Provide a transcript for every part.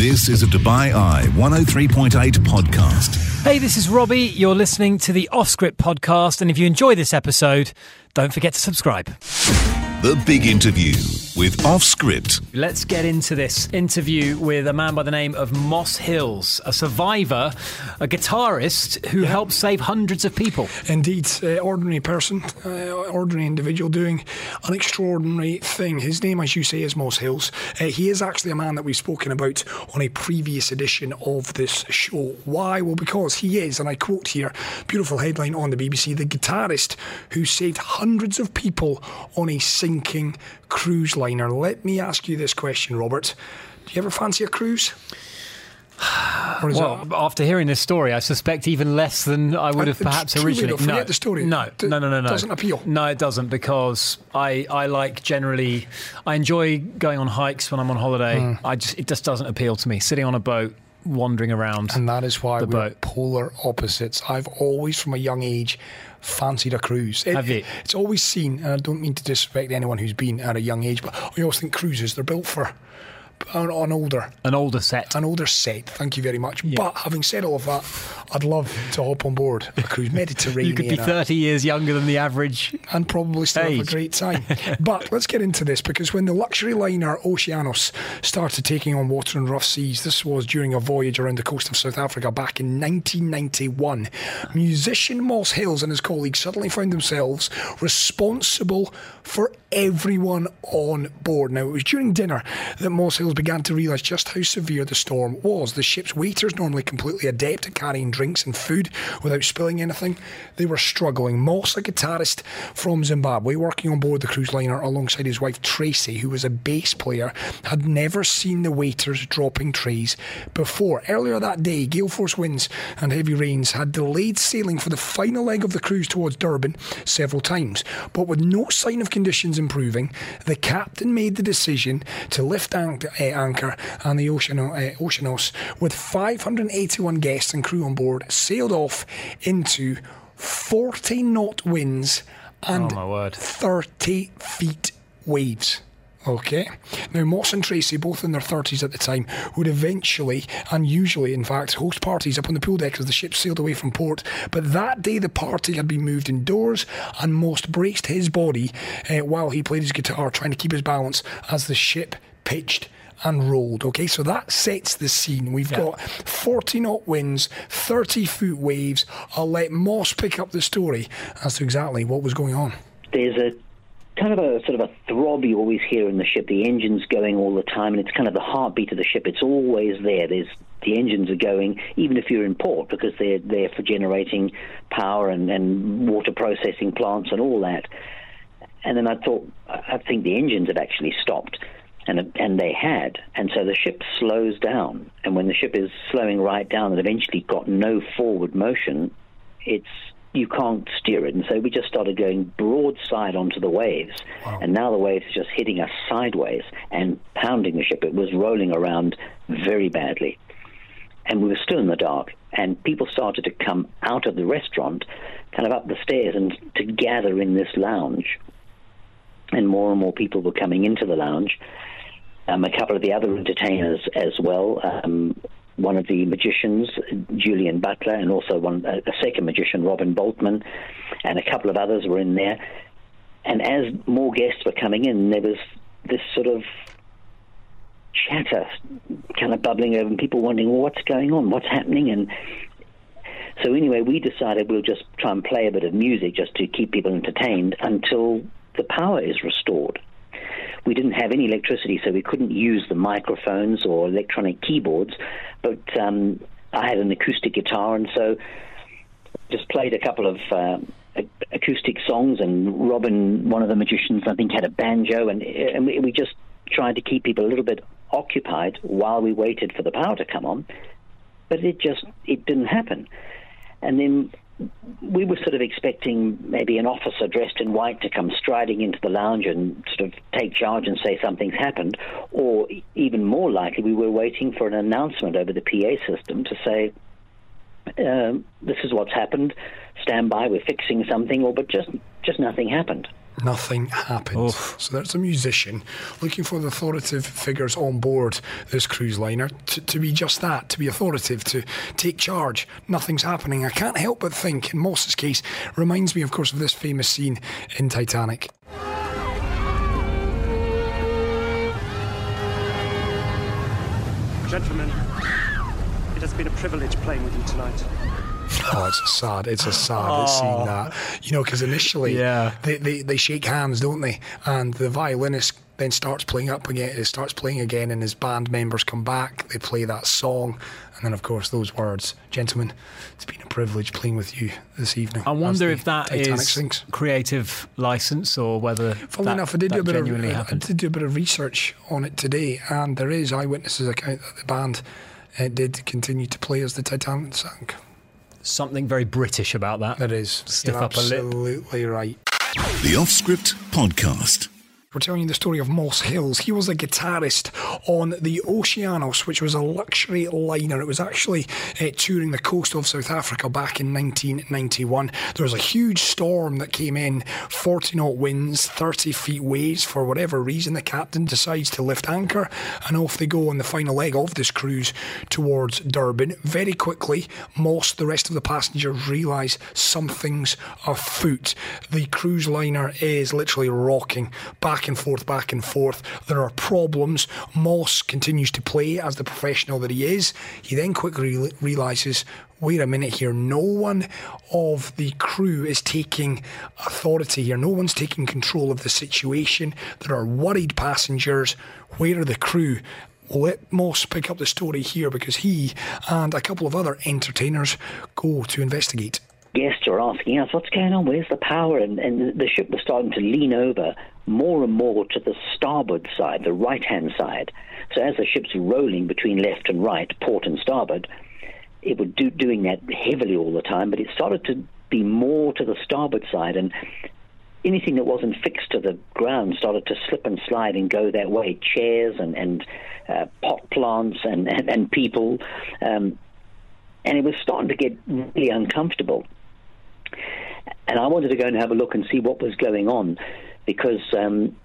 This is a Dubai Eye 103.8 podcast. Hey, this is Robbie. You're listening to the Offscript podcast, and if you enjoy this episode, don't forget to subscribe. The Big Interview with Offscript. Let's get into this interview with a man by the name of Moss Hills, a survivor, a guitarist who helped save hundreds of people. Indeed, ordinary person, ordinary individual doing an extraordinary thing. His name, as you say, is Moss Hills. He is actually a man that we've spoken about on a previous edition of this show. Why? Well, because he is, and I quote here, beautiful headline on the BBC, the guitarist who saved hundreds of people on a sinking cruise liner. Let me ask you this question, Robert. Do you ever fancy a cruise? Well, after hearing this story, I suspect even less than I would have perhaps originally. Forget the story. No. It doesn't appeal. No, it doesn't, because I like generally... I enjoy going on hikes when I'm on holiday. It just doesn't appeal to me. Sitting on a boat, wandering around. And that is why we're polar opposites. I've always, from a young age... fancied a cruise. Have you? It's always seen, and I don't mean to disrespect anyone who's been at a young age, but I always think cruises, they're built for an older set. Thank you very much. Yeah. But having said all of that, I'd love to hop on board a cruise. Mediterranean. You could be 30 years younger than the average, and probably still have a great time. But let's get into this, because when the luxury liner Oceanos started taking on water and rough seas, this was during a voyage around the coast of South Africa back in 1991. Musician Moss Hills and his colleagues suddenly found themselves responsible for everyone on board. Now, it was during dinner that Moss Hills began to realise just how severe the storm was. The ship's waiters, normally completely adept at carrying drinks and food without spilling anything, they were struggling. Moss, a guitarist from Zimbabwe, working on board the cruise liner alongside his wife Tracy, who was a bass player, had never seen the waiters dropping trays before. Earlier that day, gale force winds and heavy rains had delayed sailing for the final leg of the cruise towards Durban several times. But with no sign of conditions improving, the captain made the decision to lift anchor, and the Oceanos, with 581 guests and crew on board, sailed off into 40-knot winds and 30 feet waves. Okay. Now, Moss and Tracy, both in their 30s at the time, would eventually, and usually in fact, host parties up on the pool deck as the ship sailed away from port. But that day the party had been moved indoors, and Moss braced his body while he played his guitar, trying to keep his balance as the ship pitched and rolled. Okay, so that sets the scene. We've got 40-knot winds, 30-foot waves. I'll let Moss pick up the story as to exactly what was going on. There's a throb you always hear in the ship. The engine's going all the time, and it's kind of the heartbeat of the ship. It's always there. The engines are going, even if you're in port, because they're there for generating power and water processing plants and all that. And then I think the engines had actually stopped. And they had, and so the ship slows down, and when the ship is slowing right down and eventually got no forward motion, you can't steer it, and so we just started going broadside onto the waves. Wow. And now the waves are just hitting us sideways and pounding the ship. It was rolling around very badly, and we were still in the dark, and people started to come out of the restaurant, kind of up the stairs, and to gather in this lounge. And more people were coming into the lounge. A couple of the other entertainers as well. One of the magicians, Julian Butler, and also a second magician, Robin Boltman, and a couple of others were in there. And as more guests were coming in, there was this sort of chatter kind of bubbling over, and people wondering, well, what's going on? What's happening? And so anyway, we decided we'll just try and play a bit of music just to keep people entertained until the power is restored. We didn't have any electricity, so we couldn't use the microphones or electronic keyboards, but I had an acoustic guitar, and so just played a couple of acoustic songs, and Robin, one of the magicians, I think, had a banjo, and we just tried to keep people a little bit occupied while we waited for the power to come on, but it didn't happen. And then we were sort of expecting maybe an officer dressed in white to come striding into the lounge and sort of take charge and say something's happened, or even more likely we were waiting for an announcement over the PA system to say, this is what's happened, stand by, we're fixing something, but just nothing happened. nothing happens. Oof. So that's a musician looking for the authoritative figures on board this cruise liner to be just that, to be authoritative, to take charge. Nothing's happening. I can't help but think, in Moss's case, reminds me, of course, of this famous scene in Titanic. Gentlemen, it has been a privilege playing with you tonight. Oh, it's a sad scene, that, you know, because initially they shake hands, don't they, and the violinist then starts playing again and his band members come back, they play that song, and then of course those words, gentlemen, it's been a privilege playing with you this evening. I wonder if that Titanic is sinks. Creative license, or whether I did do a bit of research on it today, and there is eyewitnesses account that the band did continue to play as the Titanic sank. Something very British about that. That is. Stiff up a lip. Absolutely right. The Offscript Podcast. We're telling you the story of Moss Hills. He was a guitarist on the Oceanos, which was a luxury liner. It was actually touring the coast of South Africa back in 1991. There was a huge storm that came in, 40-knot winds, 30 feet waves. For whatever reason, the captain decides to lift anchor, and off they go on the final leg of this cruise towards Durban. Very quickly, Moss, the rest of the passengers, realise something's afoot. The cruise liner is literally rocking back and forth. There are problems. Moss continues to play as the professional that he is. He then quickly realises, wait a minute here, no one of the crew is taking authority here. No one's taking control of the situation. There are worried passengers. Where are the crew? Let Moss pick up the story here, because he and a couple of other entertainers go to investigate. Guests are asking us, what's going on? Where's the power? And the ship was starting to lean over more and more to the starboard side, the right-hand side. So as the ship's rolling between left and right, port and starboard, it was doing that heavily all the time, but it started to be more to the starboard side, and anything that wasn't fixed to the ground started to slip and slide and go that way. Chairs and pot plants and people. And it was starting to get really uncomfortable. And I wanted to go and have a look and see what was going on, because when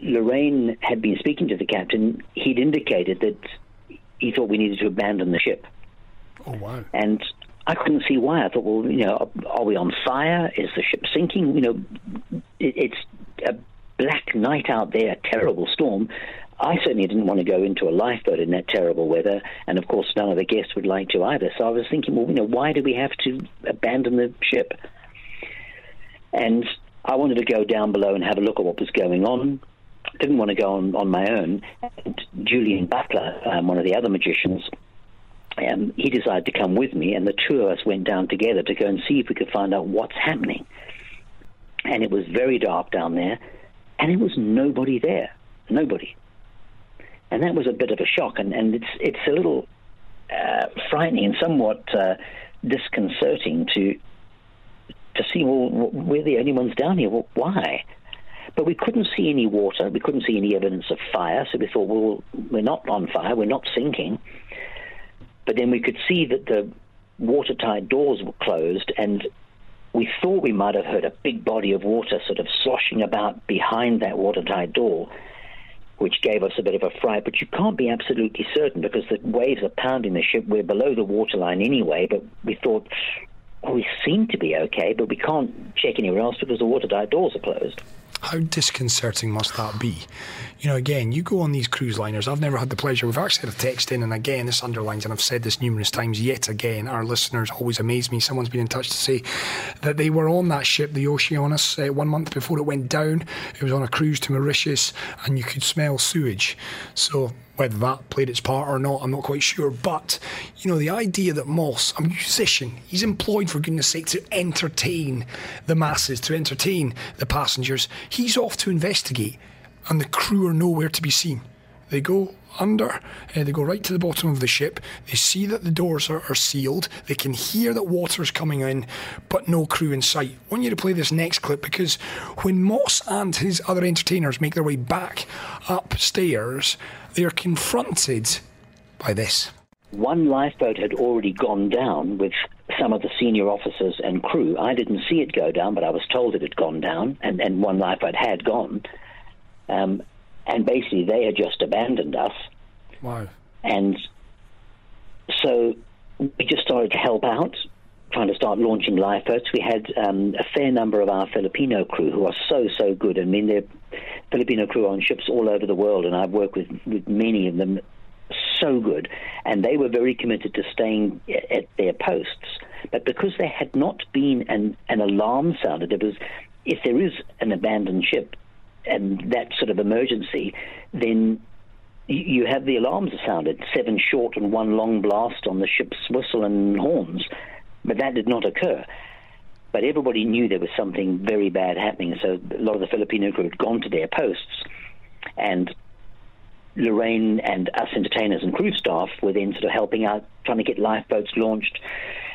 Lorraine had been speaking to the captain, he'd indicated that he thought we needed to abandon the ship. Oh, wow. And I couldn't see why. I thought, well, you know, are we on fire? Is the ship sinking? You know, it's a black night out there, a terrible storm. I certainly didn't want to go into a lifeboat in that terrible weather, and of course none of the guests would like to either. So I was thinking, well, you know, why do we have to abandon the ship? And I wanted to go down below and have a look at what was going on. Didn't want to go on my own. And Julian Butler, one of the other magicians, he decided to come with me, and the two of us went down together to go and see if we could find out what's happening. And it was very dark down there, and there was nobody there. Nobody. And that was a bit of a shock, and it's a little frightening and somewhat disconcerting to see, well, we're the only ones down here, well, why? But we couldn't see any water, we couldn't see any evidence of fire, so we thought, well, we're not on fire, we're not sinking. But then we could see that the watertight doors were closed, and we thought we might have heard a big body of water sort of sloshing about behind that watertight door, which gave us a bit of a fright. But you can't be absolutely certain, because the waves are pounding the ship. We're below the waterline anyway, but we thought, well, we seem to be okay, but we can't check anywhere else because the watertight doors are closed. How disconcerting must that be? You know, again, you go on these cruise liners. I've never had the pleasure. We've actually had a text in, and again, this underlines, and I've said this numerous times, yet again, our listeners always amaze me. Someone's been in touch to say that they were on that ship, the Oceanus, 1 month before it went down. It was on a cruise to Mauritius, and you could smell sewage. So whether that played its part or not, I'm not quite sure. But, you know, the idea that Moss, a musician, he's employed, for goodness sake, to entertain the masses, to entertain the passengers. He's off to investigate, and the crew are nowhere to be seen. They go under, they go right to the bottom of the ship, they see that the doors are sealed, they can hear that water's coming in, but no crew in sight. I want you to play this next clip, because when Moss and his other entertainers make their way back upstairs, they are confronted by this. One lifeboat had already gone down with some of the senior officers and crew. I didn't see it go down, but I was told it had gone down, and one lifeboat had gone. And basically, they had just abandoned us. Wow. And so we just started to help out, trying to start launching lifeboats. We had a fair number of our Filipino crew who are so good. I mean, they're Filipino crew on ships all over the world, and I've worked with many of them, so good. And they were very committed to staying at their posts. But because there had not been an alarm sounded, it was, if there is an abandoned ship and that sort of emergency, then you have the alarms sounded, 7 short and 1 long blast on the ship's whistle and horns. But that did not occur. But everybody knew there was something very bad happening, so a lot of the Filipino crew had gone to their posts, and Lorraine and us entertainers and crew staff were then sort of helping out, trying to get lifeboats launched.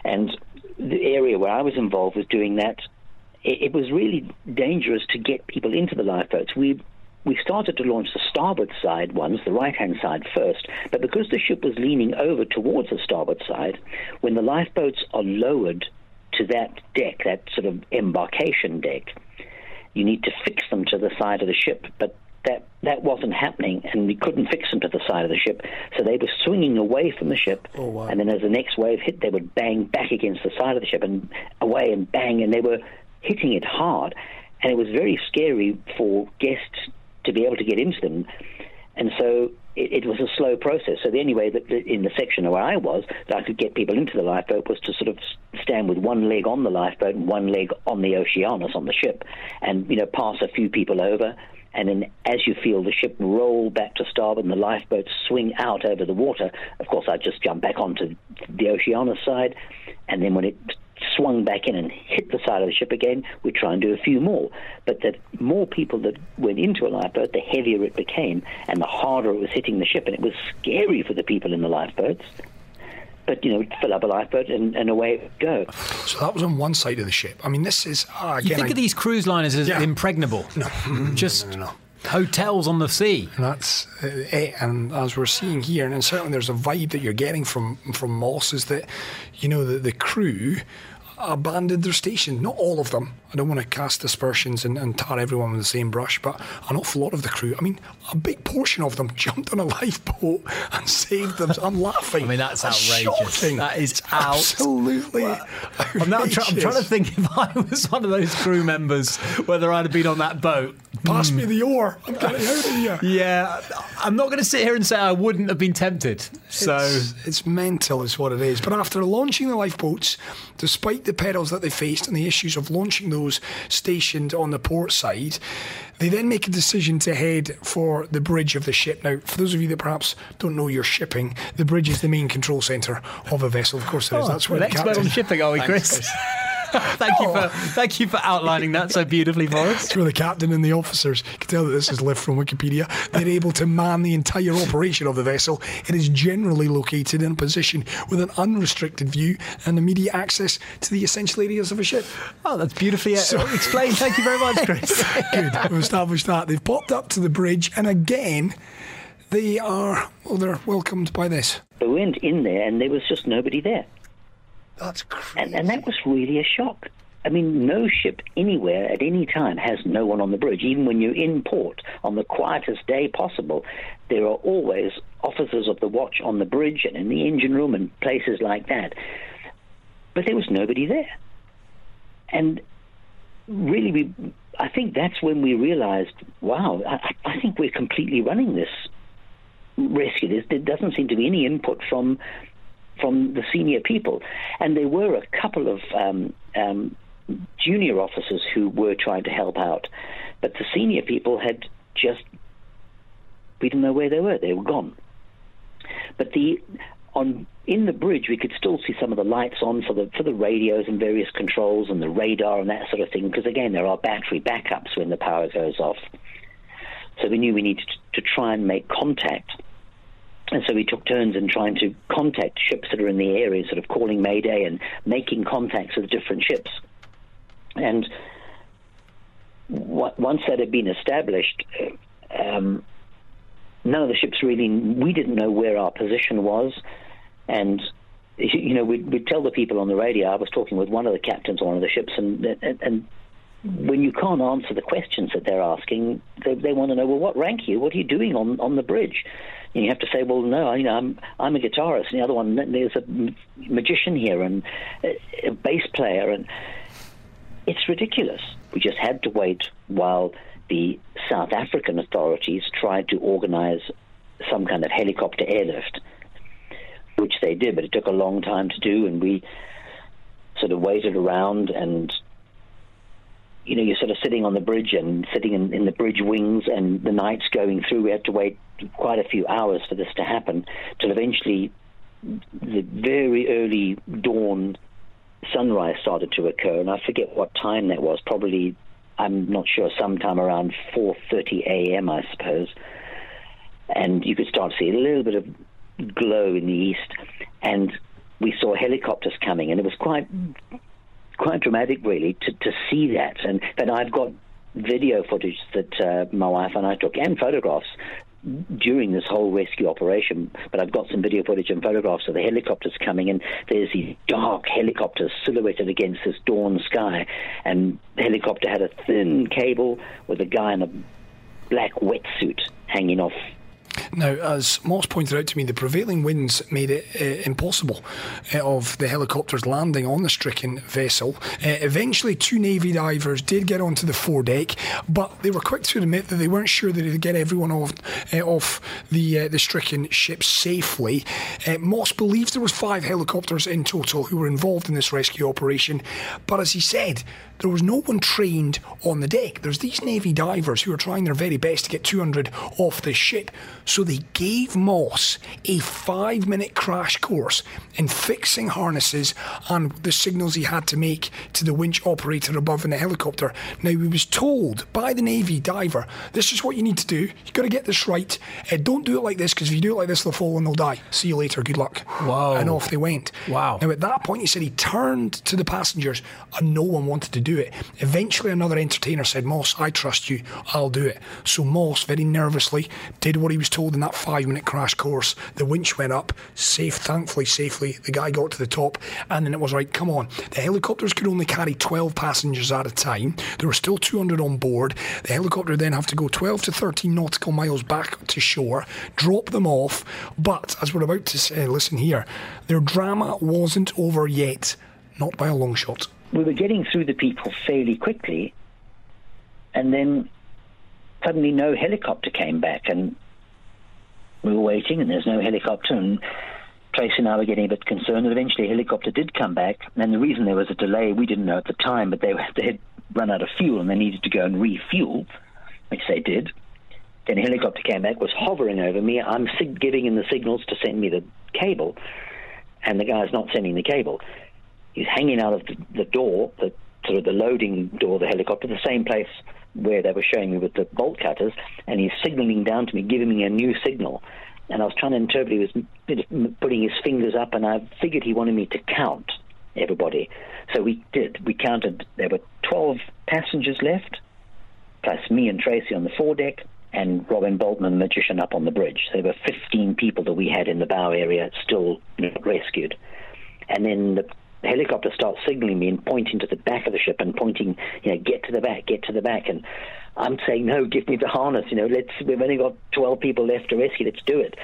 And the area where I was involved was doing that. It was really dangerous to get people into the lifeboats. We started to launch the starboard side ones, the right-hand side first, but because the ship was leaning over towards the starboard side, when the lifeboats are lowered to that deck, that sort of embarkation deck, you need to fix them to the side of the ship, but that wasn't happening, and we couldn't fix them to the side of the ship, so they were swinging away from the ship. Oh, wow. And then as the next wave hit, they would bang back against the side of the ship and away and bang, and they were hitting it hard, and it was very scary for guests to be able to get into them. And so it was a slow process. So the only way that in the section where I was that I could get people into the lifeboat was to sort of stand with one leg on the lifeboat and one leg on the Oceanos on the ship, and, you know, pass a few people over, and then as you feel the ship roll back to starboard and the lifeboat swing out over the water, of course I'd just jump back onto the Oceanos side, and then when it swung back in and hit the side of the ship again, we'd try and do a few more. But the more people that went into a lifeboat, the heavier it became and the harder it was hitting the ship. And it was scary for the people in the lifeboats. But, you know, we'd fill up a lifeboat and away it would go. So that was on one side of the ship. I mean, this is... again, you think of these cruise liners as impregnable. No. Just... No. Hotels on the sea. And that's it. And as we're seeing here, and certainly there's a vibe that you're getting from Moss, is that, you know, the crew abandoned their station. Not all of them. I don't want to cast aspersions and tar everyone with the same brush, but an awful lot of the crew, I mean, a big portion of them jumped on a lifeboat and saved them. I'm laughing. I mean, that's outrageous. Shocking. That is absolutely outrageous. I'm trying to think, if I was one of those crew members, whether I'd have been on that boat. Pass me the oar. I'm getting out of here. Yeah, I'm not going to sit here and say I wouldn't have been tempted. So it's mental is what it is. But after launching the lifeboats, despite the perils that they faced and the issues of launching those stationed on the port side, they then make a decision to head for the bridge of the ship. Now, for those of you that perhaps don't know your shipping, the bridge is the main control centre of a vessel. Of course it is. That's where the captain... Expert on shipping, are we, Chris? Thank you for outlining that so beautifully for us. It's where the captain and the officers, you can tell that this is lift from Wikipedia, they're able to man the entire operation of the vessel. It is generally located in a position with an unrestricted view and immediate access to the essential areas of a ship. Oh, that's beautifully explained. Thank you very much, Chris. Good. We've established that. They've popped up to the bridge, and again, they are, well, they're welcomed by this. They went in there and there was just nobody there. That's crazy. And that was really a shock. I mean, no ship anywhere at any time has no one on the bridge. Even when you're in port on the quietest day possible, there are always officers of the watch on the bridge and in the engine room and places like that. But there was nobody there. And really, I think that's when we realized, wow, I think we're completely running this rescue. There doesn't seem to be any input from the senior people. And there were a couple of junior officers who were trying to help out, but the senior people had just, we didn't know where they were. They were gone. But in the bridge, we could still see some of the lights on for the radios and various controls and the radar and that sort of thing, because, again, there are battery backups when the power goes off. So we knew we needed to try and make contact. And so we took turns in trying to contact ships that are in the area, sort of calling Mayday and making contacts with different ships. And once that had been established, none of the ships really, we didn't know where our position was. And you know, we'd tell the people on the radio. I was talking with one of the captains on one of the ships, and when you can't answer the questions that they're asking, they want to know, well, what rank are you? What are you doing on the bridge? And you have to say, well, no, you know, I'm a guitarist, and the other one, there's a magician here and a bass player, and it's ridiculous. We just had to wait while the South African authorities tried to organise some kind of helicopter airlift, which they did, but it took a long time to do, and we sort of waited around, and you know, you're sort of sitting on the bridge and sitting in the bridge wings, and the night's going through. We had to wait quite a few hours for this to happen, till eventually the very early dawn sunrise started to occur, and I forget what time that was, probably, I'm not sure, sometime around 4:30 a.m., I suppose, and you could start to see a little bit of glow in the east, and we saw helicopters coming, and it was quite dramatic, really, to see that. And but I've got video footage that my wife and I took, and photographs during this whole rescue operation. But I've got some video footage and photographs of the helicopters coming, and there's these dark helicopters silhouetted against this dawn sky. And the helicopter had a thin cable with a guy in a black wetsuit hanging off. Now, as Moss pointed out to me, the prevailing winds made it impossible of the helicopters landing on the stricken vessel. Eventually, two Navy divers did get onto the foredeck, but they were quick to admit that they weren't sure that they'd get everyone off the stricken ship safely. Moss believes there was 5 helicopters in total who were involved in this rescue operation, but as he said, there was no one trained on the deck. There's these Navy divers who are trying their very best to get 200 off the ship. So they gave Moss a 5-minute crash course in fixing harnesses and the signals he had to make to the winch operator above in the helicopter. Now, he was told by the Navy diver, this is what you need to do. You've got to get this right. Don't do it like this, because if you do it like this, they'll fall and they'll die. See you later. Good luck. Wow. And off they went. Wow. Now, at that point, he said he turned to the passengers and no one wanted to do it. Eventually, another entertainer said, Moss, I trust you. I'll do it. So Moss, very nervously, did what he was told in that 5-minute crash course. The winch went up, safely, the guy got to the top, and then it was right, come on. The helicopters could only carry 12 passengers at a time. There were still 200 on board. The helicopter then have to go 12 to 13 nautical miles back to shore, drop them off, but, as we're about to say, listen here, their drama wasn't over yet, not by a long shot. We were getting through the people fairly quickly, and then suddenly no helicopter came back, and we were waiting, and there's no helicopter, and Tracy and I were getting a bit concerned, and eventually a helicopter did come back, and the reason there was a delay, we didn't know at the time, but they had run out of fuel, and they needed to go and refuel, which they did. Then a helicopter came back, was hovering over me, I'm giving him the signals to send me the cable, and the guy's not sending the cable. He's hanging out of the door, the sort of the loading door of the helicopter, the same place where they were showing me with the bolt cutters, and he's signalling down to me, giving me a new signal. And I was trying to interpret, he was putting his fingers up, and I figured he wanted me to count everybody. So we did. We counted. There were 12 passengers left, plus me and Tracy on the foredeck, and Robin Boltman, the magician, up on the bridge. So there were 15 people that we had in the bow area still not rescued. And then the helicopter starts signalling me and pointing to the back of the ship and pointing, you know, get to the back. And I'm saying, no, give me the harness, you know, we've only got 12 people left to rescue, let's do it.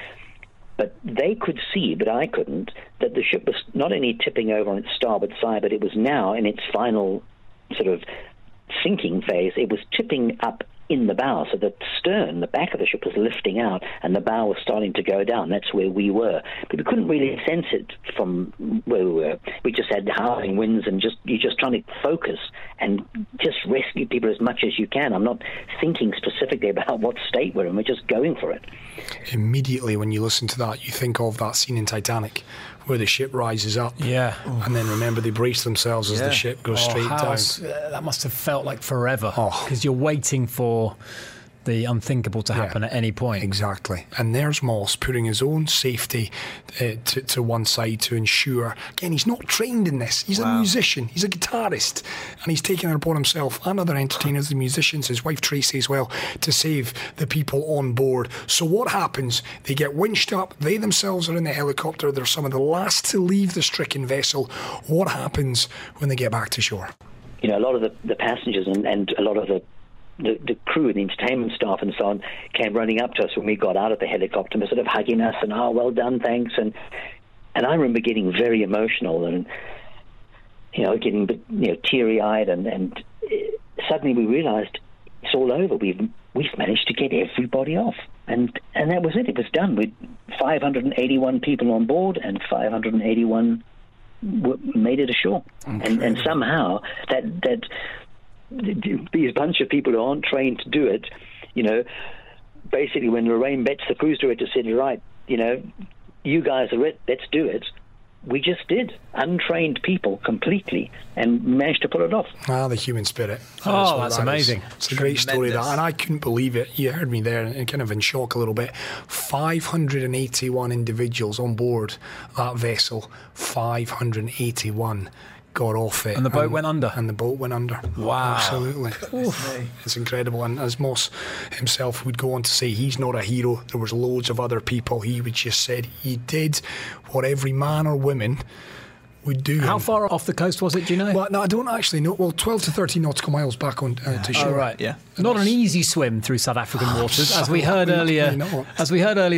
But they could see, but I couldn't, that the ship was not only tipping over on its starboard side, but it was now in its final sort of sinking phase. It was tipping up in the bow, so the stern, the back of the ship was lifting out, and the bow was starting to go down. That's where we were, but we couldn't really sense it from where we were. We just had howling winds, and you're just trying to focus and just rescue people as much as you can. I'm not thinking specifically about what state we're in. We're just going for it. Immediately, when you listen to that, you think of that scene in Titanic, where the ship rises up, yeah, and then remember they brace themselves as the ship goes straight down. That must have felt like forever, because you're waiting for the unthinkable to happen at any point. Exactly. And there's Moss putting his own safety to one side to ensure, again, he's not trained in this. He's a musician. He's a guitarist. And he's taken it upon himself and other entertainers and musicians, his wife Tracy as well, to save the people on board. So what happens? They get winched up. They themselves are in the helicopter. They're some of the last to leave the stricken vessel. What happens when they get back to shore? You know, a lot of the passengers and a lot of the crew and the entertainment staff and so on came running up to us when we got out of the helicopter and were sort of hugging us and, oh, well done, thanks. And I remember getting very emotional and, you know, getting a bit, you know, teary-eyed and suddenly we realised it's all over. We've managed to get everybody off. And that was it. It was done. We'd 581 people on board and 581 made it ashore. And somehow that these bunch of people who aren't trained to do it, you know, basically when Lorraine Betts, the cruise director, said, right, you know, you guys are it, let's do it, we just did. Untrained people completely, and managed to pull it off. Ah, the human spirit. Oh, that's amazing. It's a great story, that. And I couldn't believe it. You heard me there, and kind of in shock a little bit. 581 individuals on board that vessel. 581 got off it. And the boat went under. And the boat went under. Wow. Absolutely. It's incredible. And as Moss himself would go on to say, he's not a hero. There was loads of other people. He would just said he did what every man or woman would do. How far off the coast was it, do you know? Well, no, I don't actually know. Well, 12 to 13 nautical miles back on to shore. Oh, right, yeah. Not an easy swim through South African waters, as we heard earlier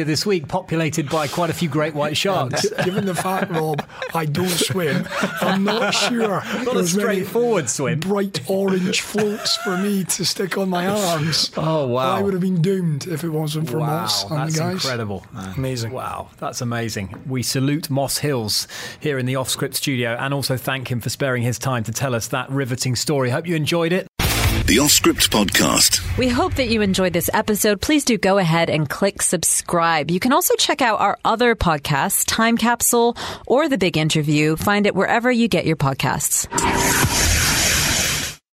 this week, populated by quite a few great white sharks. Given the fact, Rob, I don't swim, I'm not sure. Not a straightforward swim. Bright orange floats for me to stick on my arms. Oh, wow. I would have been doomed if it wasn't for Moss and the guys. That's incredible. Amazing. Wow, that's amazing. We salute Moss Hills here in the Offscript studio and also thank him for sparing his time to tell us that riveting story. Hope you enjoyed it. The Offscript Podcast. We hope that you enjoyed this episode. Please do go ahead and click subscribe. You can also check out our other podcasts, Time Capsule or The Big Interview. Find it wherever you get your podcasts.